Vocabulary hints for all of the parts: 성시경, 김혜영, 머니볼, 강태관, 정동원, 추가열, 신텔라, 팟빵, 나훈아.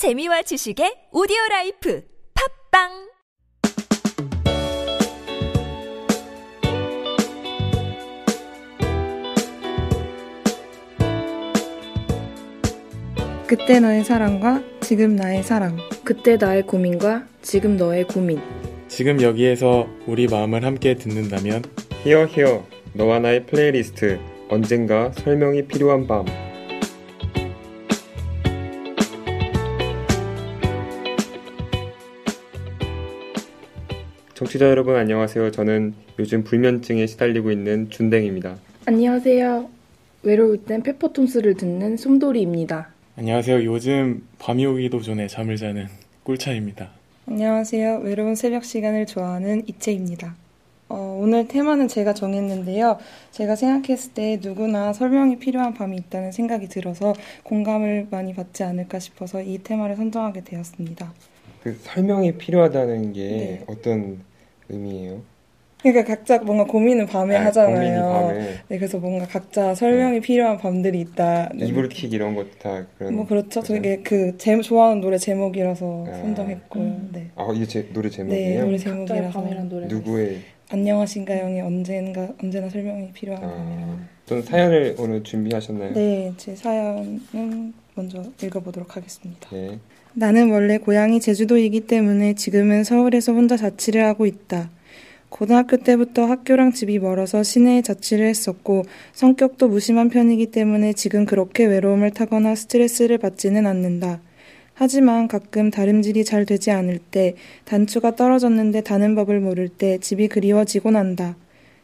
재미와 지식의 오디오라이프 팟빵 그때 너의 사랑과 지금 나의 사랑, 그때 나의 고민과 지금 너의 고민. 지금 여기에서 우리 마음을 함께 듣는다면 히어히어 너와 나의 플레이리스트, 언젠가 설명이 필요한 밤. 청취자 여러분 안녕하세요. 저는 요즘 불면증에 시달리고 있는 준댕입니다. 안녕하세요. 외로울 땐 페퍼톤스를 듣는 솜돌이입니다. 안녕하세요. 요즘 밤이 오기도 전에 잠을 자는 꿀차입니다. 안녕하세요. 외로운 새벽 시간을 좋아하는 이채입니다. 오늘 테마는 제가 정했는데요. 제가 생각했을 때 누구나 설명이 필요한 밤이 있다는 생각이 들어서 공감을 많이 받지 않을까 싶어서 이 테마를 선정하게 되었습니다. 그 설명이 필요하다는 게 네. 어떤 의미예요? 그러니까 각자 뭔가 고민을 밤에 하잖아요. 밤에. 네, 그래서 뭔가 각자 설명이 필요한 밤들이 있다. 이불킥 이런 것도 다 그런. 뭐 그렇죠. 되게 그 좋아하는 노래 제목이라서 선정했고요. 네. 아 이게 제 노래 제목이에요? 네, 노래 제목이라서. 누구의? 안녕하신가영의 언제나 설명이 필요한 밤이라는. 어떤 사연을 오늘 준비하셨나요? 네, 제 사연은 먼저 읽어보도록 하겠습니다. 네. 나는 원래 고향이 제주도이기 때문에 지금은 서울에서 혼자 자취를 하고 있다. 고등학교 때부터 학교랑 집이 멀어서 시내에 자취를 했었고 성격도 무심한 편이기 때문에 지금 그렇게 외로움을 타거나 스트레스를 받지는 않는다. 하지만 가끔 다림질이 잘 되지 않을 때, 단추가 떨어졌는데 다는 법을 모를 때 집이 그리워지곤 한다.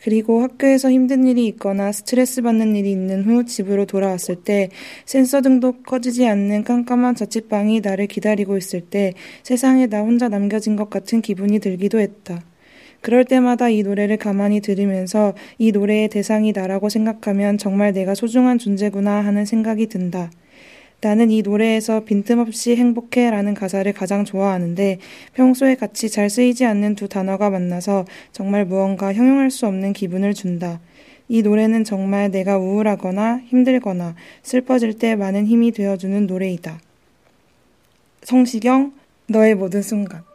그리고 학교에서 힘든 일이 있거나 스트레스 받는 일이 있는 후 집으로 돌아왔을 때 센서 등도 꺼지지 않는 깜깜한 자취방이 나를 기다리고 있을 때 세상에 나 혼자 남겨진 것 같은 기분이 들기도 했다. 그럴 때마다 이 노래를 가만히 들으면서 이 노래의 대상이 나라고 생각하면 정말 내가 소중한 존재구나 하는 생각이 든다. 나는 이 노래에서 빈틈없이 행복해라는 가사를 가장 좋아하는데 평소에 같이 잘 쓰이지 않는 두 단어가 만나서 정말 무언가 형용할 수 없는 기분을 준다. 이 노래는 정말 내가 우울하거나 힘들거나 슬퍼질 때 많은 힘이 되어주는 노래이다. 성시경, 너의 모든 순간.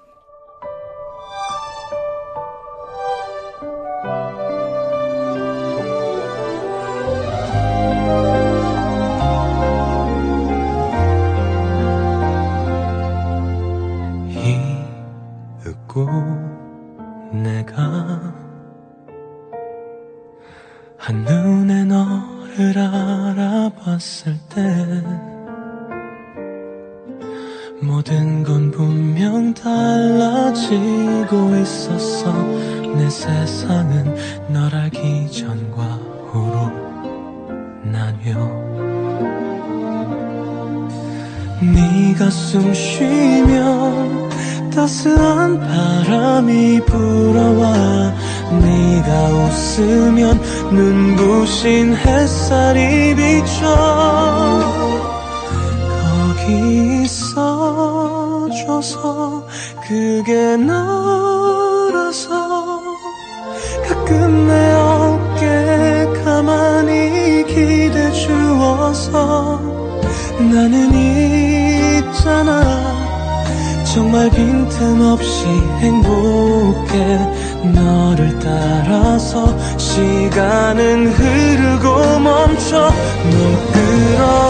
내가 한눈에 너를 알아봤을 때 모든 건 분명 달라지고 있었어. 내 세상은 널 알기 전과 후로 나뉘어 네가 숨 쉬면 따스한 바람이 불어와 네가 웃으면 눈부신 햇살이 비쳐 거기 있어줘서 그게 너라서 가끔 내 어깨에 가만히 기대 주어서 나는 있잖아 정말 빈틈없이 행복해. 너를 따라서 시간은 흐르고 멈춰.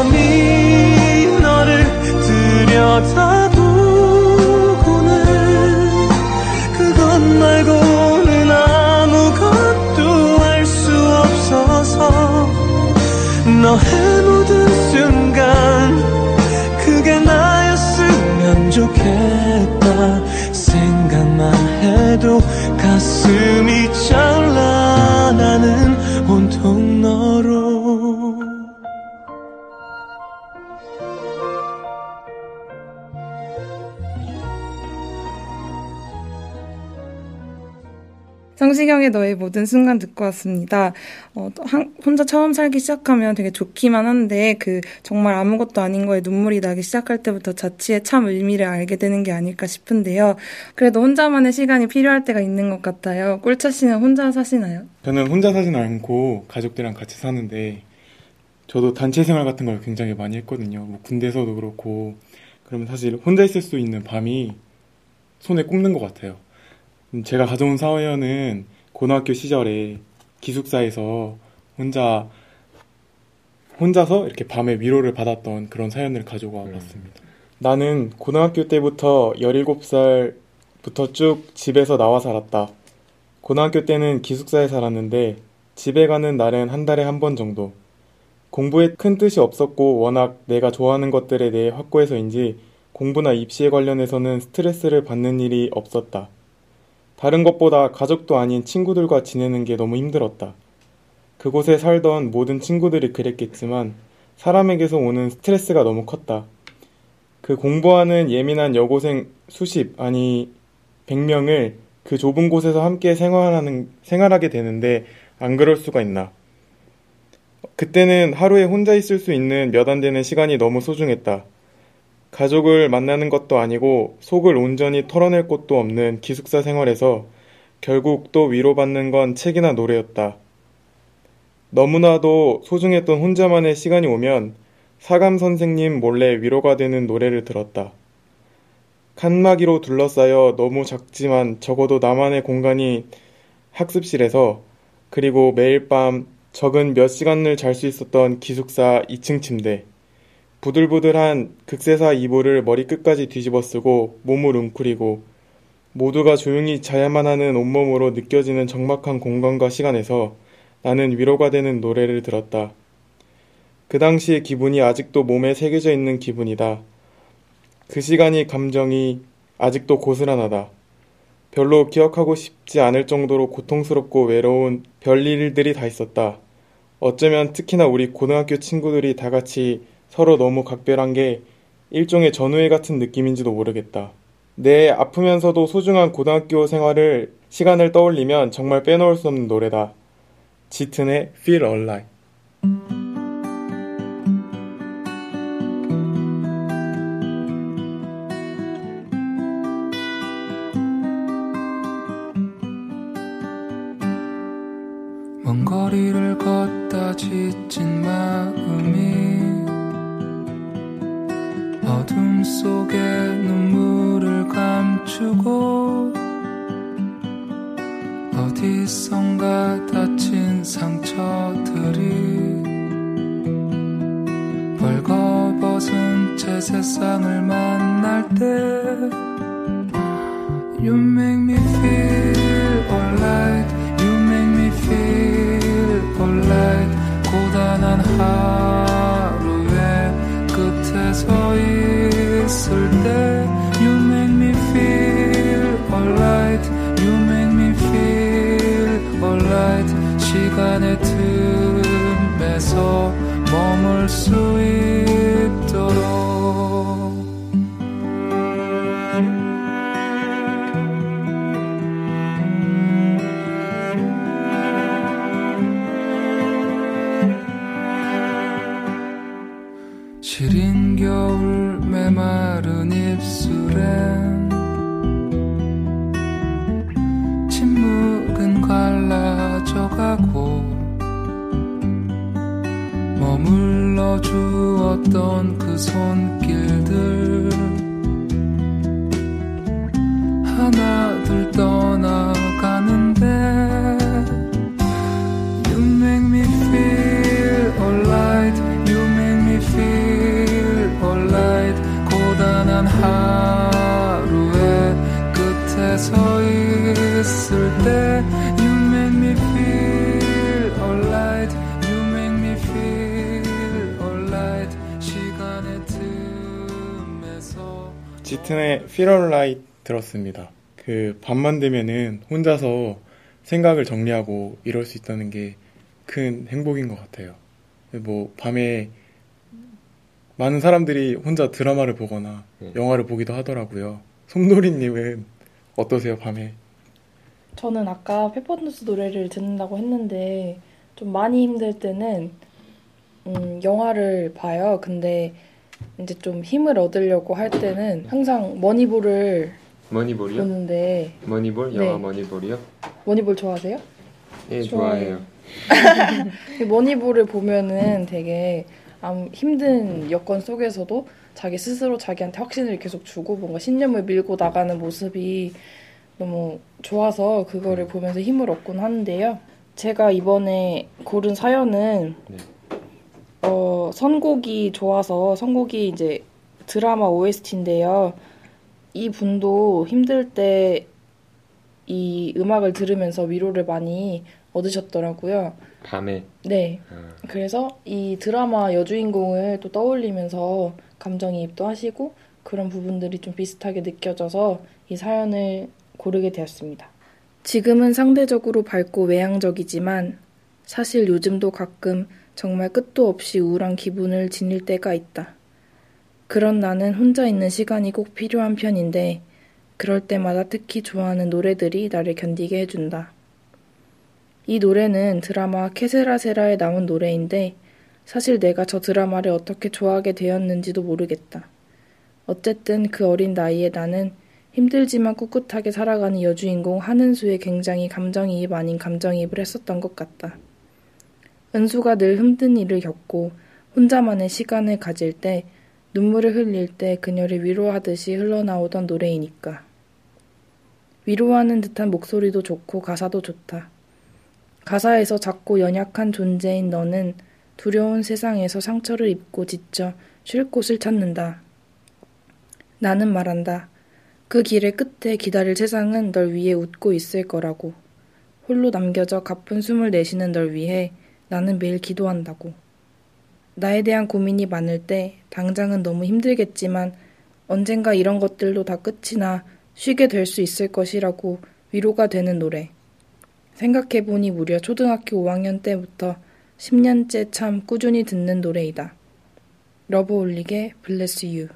너그러미 너를 들여다보고는 그것 말고는 아무것도 알 수 없어서 너의 모든 순간 그게 나였으면 좋겠어. 생각만 해도 가슴이 차올라. 나는 온통 너로. 성시경의 너의 모든 순간 듣고 왔습니다. 혼자 처음 살기 시작하면 되게 좋기만 한데 정말 아무것도 아닌 거에 눈물이 나기 시작할 때부터 자취의 참 의미를 알게 되는 게 아닐까 싶은데요. 그래도 혼자만의 시간이 필요할 때가 있는 것 같아요. 꿀차 씨는 혼자 사시나요? 저는 혼자 사진 않고 가족들이랑 같이 사는데 저도 단체 생활 같은 걸 굉장히 많이 했거든요. 뭐 군대에서도 그렇고 그러면 사실 혼자 있을 수 있는 밤이 손에 꼽는 것 같아요. 제가 가져온 사연은 고등학교 시절에 기숙사에서 혼자서 이렇게 밤에 위로를 받았던 그런 사연을 가져와 봤습니다. 나는 고등학교 때부터 17살부터 쭉 집에서 나와 살았다. 고등학교 때는 기숙사에 살았는데 집에 가는 날은 한 달에 한 번 정도. 공부에 큰 뜻이 없었고 워낙 내가 좋아하는 것들에 대해 확고해서인지 공부나 입시에 관련해서는 스트레스를 받는 일이 없었다. 다른 것보다 가족도 아닌 친구들과 지내는 게 너무 힘들었다. 그곳에 살던 모든 친구들이 그랬겠지만 사람에게서 오는 스트레스가 너무 컸다. 그 공부하는 예민한 여고생 수십, 아니 100명을 그 좁은 곳에서 함께 생활하게 되는데 안 그럴 수가 있나. 그때는 하루에 혼자 있을 수 있는 몇 안 되는 시간이 너무 소중했다. 가족을 만나는 것도 아니고 속을 온전히 털어낼 곳도 없는 기숙사 생활에서 결국 또 위로받는 건 책이나 노래였다. 너무나도 소중했던 혼자만의 시간이 오면 사감 선생님 몰래 위로가 되는 노래를 들었다. 칸막이로 둘러싸여 너무 작지만 적어도 나만의 공간이 학습실에서, 그리고 매일 밤 적은 몇 시간을 잘 수 있었던 기숙사 2층 침대, 부들부들한 극세사 이불을 머리끝까지 뒤집어쓰고 몸을 웅크리고 모두가 조용히 자야만 하는 온몸으로 느껴지는 적막한 공간과 시간에서 나는 위로가 되는 노래를 들었다. 그 당시의 기분이 아직도 몸에 새겨져 있는 기분이다. 그 시간이 감정이 아직도 고스란하다. 별로 기억하고 싶지 않을 정도로 고통스럽고 외로운 별일들이 다 있었다. 어쩌면 특히나 우리 고등학교 친구들이 다 같이 서로 너무 각별한 게 일종의 전우회 같은 느낌인지도 모르겠다. 내 아프면서도 소중한 고등학교 생활을, 시간을 떠올리면 정말 빼놓을 수 없는 노래다. 짙은의 Feel Alive. 먼 거리를 걷다 지친 마음이 어둠 속에 눈물을 감추고 어디선가 다친 상처들이 벌거벗은 채 세상을 만날 때 You make me feel alright, You make me feel alright. 고단한 하루의 끝에 서 있을 때 You make me feel alright, You make me feel alright. 시간의 틈에서 머물 수 있도록. 시린 겨울 메마른 입술엔 침묵은 갈라져가고 머물러 주었던 그 손길들 하나둘 떠나가는데 You make me feel alright, 고단한 하루의 끝에 서 있을 때 You make me feel alright, You make me feel alright. 시간의 틈에서 짙은의 Feel Alright 들었습니다. 그 밤만 되면은 혼자서 생각을 정리하고 이럴 수 있다는 게 큰 행복인 것 같아요. 뭐 밤에 많은 사람들이 혼자 드라마를 보거나 영화를 보기도 하더라고요. 솜돌이님은 어떠세요, 밤에? 저는 아까 페퍼톤스 노래를 듣는다고 했는데 좀 많이 힘들 때는 영화를 봐요. 근데 이제 좀 힘을 얻으려고 할 때는 항상 머니볼이요? 보는데. 머니볼? 영화 네. 머니볼이요? 머니볼 좋아하세요? 예, 좋아해요. 머니볼을 보면은 되게 힘든 여건 속에서도 자기 스스로 자기한테 확신을 계속 주고 뭔가 신념을 밀고 나가는 모습이 너무 좋아서 그거를 보면서 힘을 얻곤 하는데요. 제가 이번에 고른 사연은 네. 선곡이 좋아서 선곡이 이제 드라마 OST인데요. 이 분도 힘들 때 이 음악을 들으면서 위로를 많이 얻으셨더라고요. 밤에? 네. 그래서 이 드라마 여주인공을 또 떠올리면서 감정이입도 하시고 그런 부분들이 좀 비슷하게 느껴져서 이 사연을 고르게 되었습니다. 지금은 상대적으로 밝고 외향적이지만 사실 요즘도 가끔 정말 끝도 없이 우울한 기분을 지닐 때가 있다. 그런 나는 혼자 있는 시간이 꼭 필요한 편인데 그럴 때마다 특히 좋아하는 노래들이 나를 견디게 해준다. 이 노래는 드라마 케세라세라에 나온 노래인데 사실 내가 저 드라마를 어떻게 좋아하게 되었는지도 모르겠다. 어쨌든 그 어린 나이에 나는 힘들지만 꿋꿋하게 살아가는 여주인공 한은수에 굉장히 감정이입 아닌 감정이입을 했었던 것 같다. 은수가 늘 힘든 일을 겪고 혼자만의 시간을 가질 때 눈물을 흘릴 때 그녀를 위로하듯이 흘러나오던 노래이니까. 위로하는 듯한 목소리도 좋고 가사도 좋다. 가사에서 작고 연약한 존재인 너는 두려운 세상에서 상처를 입고 지쳐 쉴 곳을 찾는다. 나는 말한다. 그 길의 끝에 기다릴 세상은 널 위해 웃고 있을 거라고. 홀로 남겨져 가쁜 숨을 내쉬는 널 위해 나는 매일 기도한다고. 나에 대한 고민이 많을 때 당장은 너무 힘들겠지만 언젠가 이런 것들도 다 끝이 나 쉬게 될 수 있을 것이라고 위로가 되는 노래. 생각해보니 무려 초등학교 5학년 때부터 10년째 참 꾸준히 듣는 노래이다. 러브홀릭의 Bless You.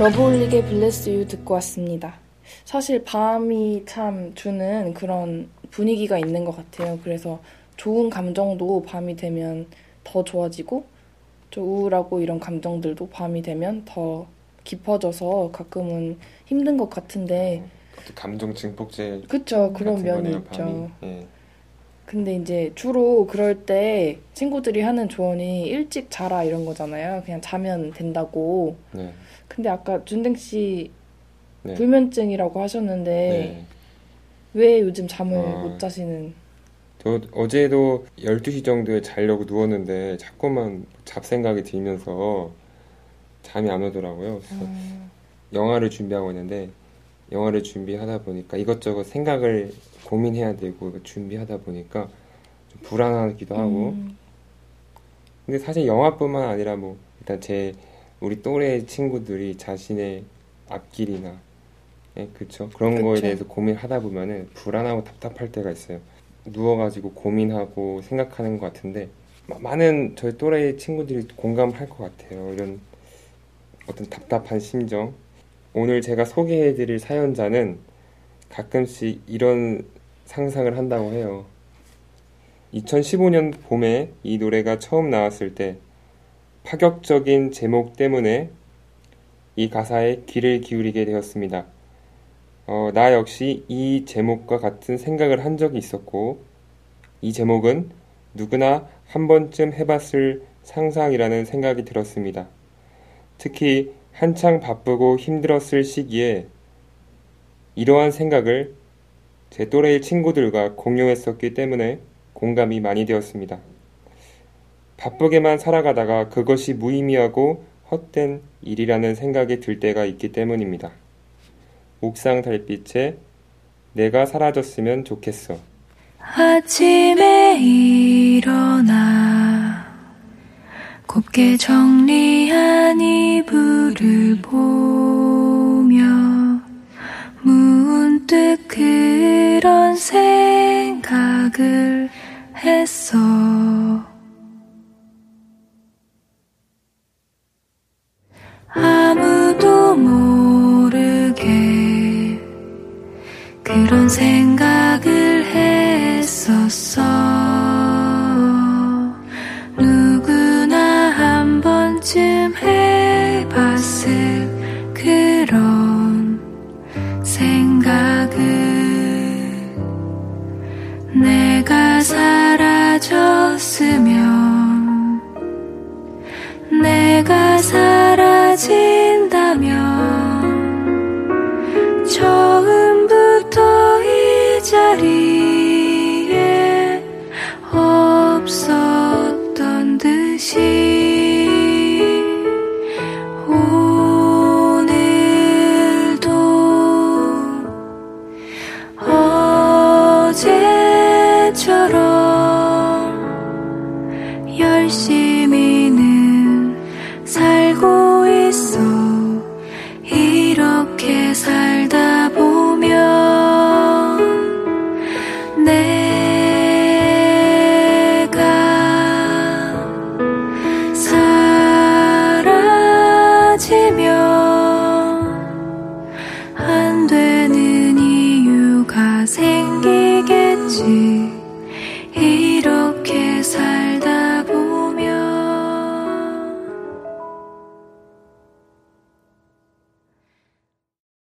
러브홀릭의 Bless You 듣고 왔습니다. 사실 밤이 참 주는 그런 분위기가 있는 것 같아요. 그래서 좋은 감정도 밤이 되면 더 좋아지고 좀 우울하고 이런 감정들도 밤이 되면 더 깊어져서 가끔은 힘든 것 같은데 감정 증폭제 그쵸, 그런 면이 거네요, 있죠. 예. 근데 이제 주로 그럴 때 친구들이 하는 조언이 일찍 자라 이런 거잖아요. 그냥 자면 된다고. 네. 근데 아까 준댕 씨 네. 불면증이라고 하셨는데 네. 왜 요즘 잠을 못 자시는? 저 어제도 12시 정도에 자려고 누웠는데 자꾸만 잡생각이 들면서 잠이 안 오더라고요. 그래서 영화를 준비하고 있는데 영화를 준비하다 보니까 이것저것 생각을 고민해야 되고 준비하다 보니까 좀 불안하기도 하고. 근데 사실 영화뿐만 아니라 뭐 일단 우리 또래 친구들이 자신의 앞길이나 그쵸 그런 그쵸. 거에 대해서 고민하다 보면은 불안하고 답답할 때가 있어요. 누워가지고 고민하고 생각하는 것 같은데 많은 저희 또래 친구들이 공감할 것 같아요. 이런 어떤 답답한 심정. 오늘 제가 소개해드릴 사연자는 가끔씩 이런 상상을 한다고 해요. 2015년 봄에 이 노래가 처음 나왔을 때 파격적인 제목 때문에 이 가사에 귀를 기울이게 되었습니다. 나 역시 이 제목과 같은 생각을 한 적이 있었고 이 제목은 누구나 한 번쯤 해봤을 상상이라는 생각이 들었습니다. 특히 한창 바쁘고 힘들었을 시기에 이러한 생각을 제 또래의 친구들과 공유했었기 때문에 공감이 많이 되었습니다. 바쁘게만 살아가다가 그것이 무의미하고 헛된 일이라는 생각이 들 때가 있기 때문입니다. 옥상 달빛에 내가 사라졌으면 좋겠어. 아침에 일어나 곱게 정리한 이불을 보며 문득 그런 생각을 했어. 아무도 모르게 그런 생각을 했었어.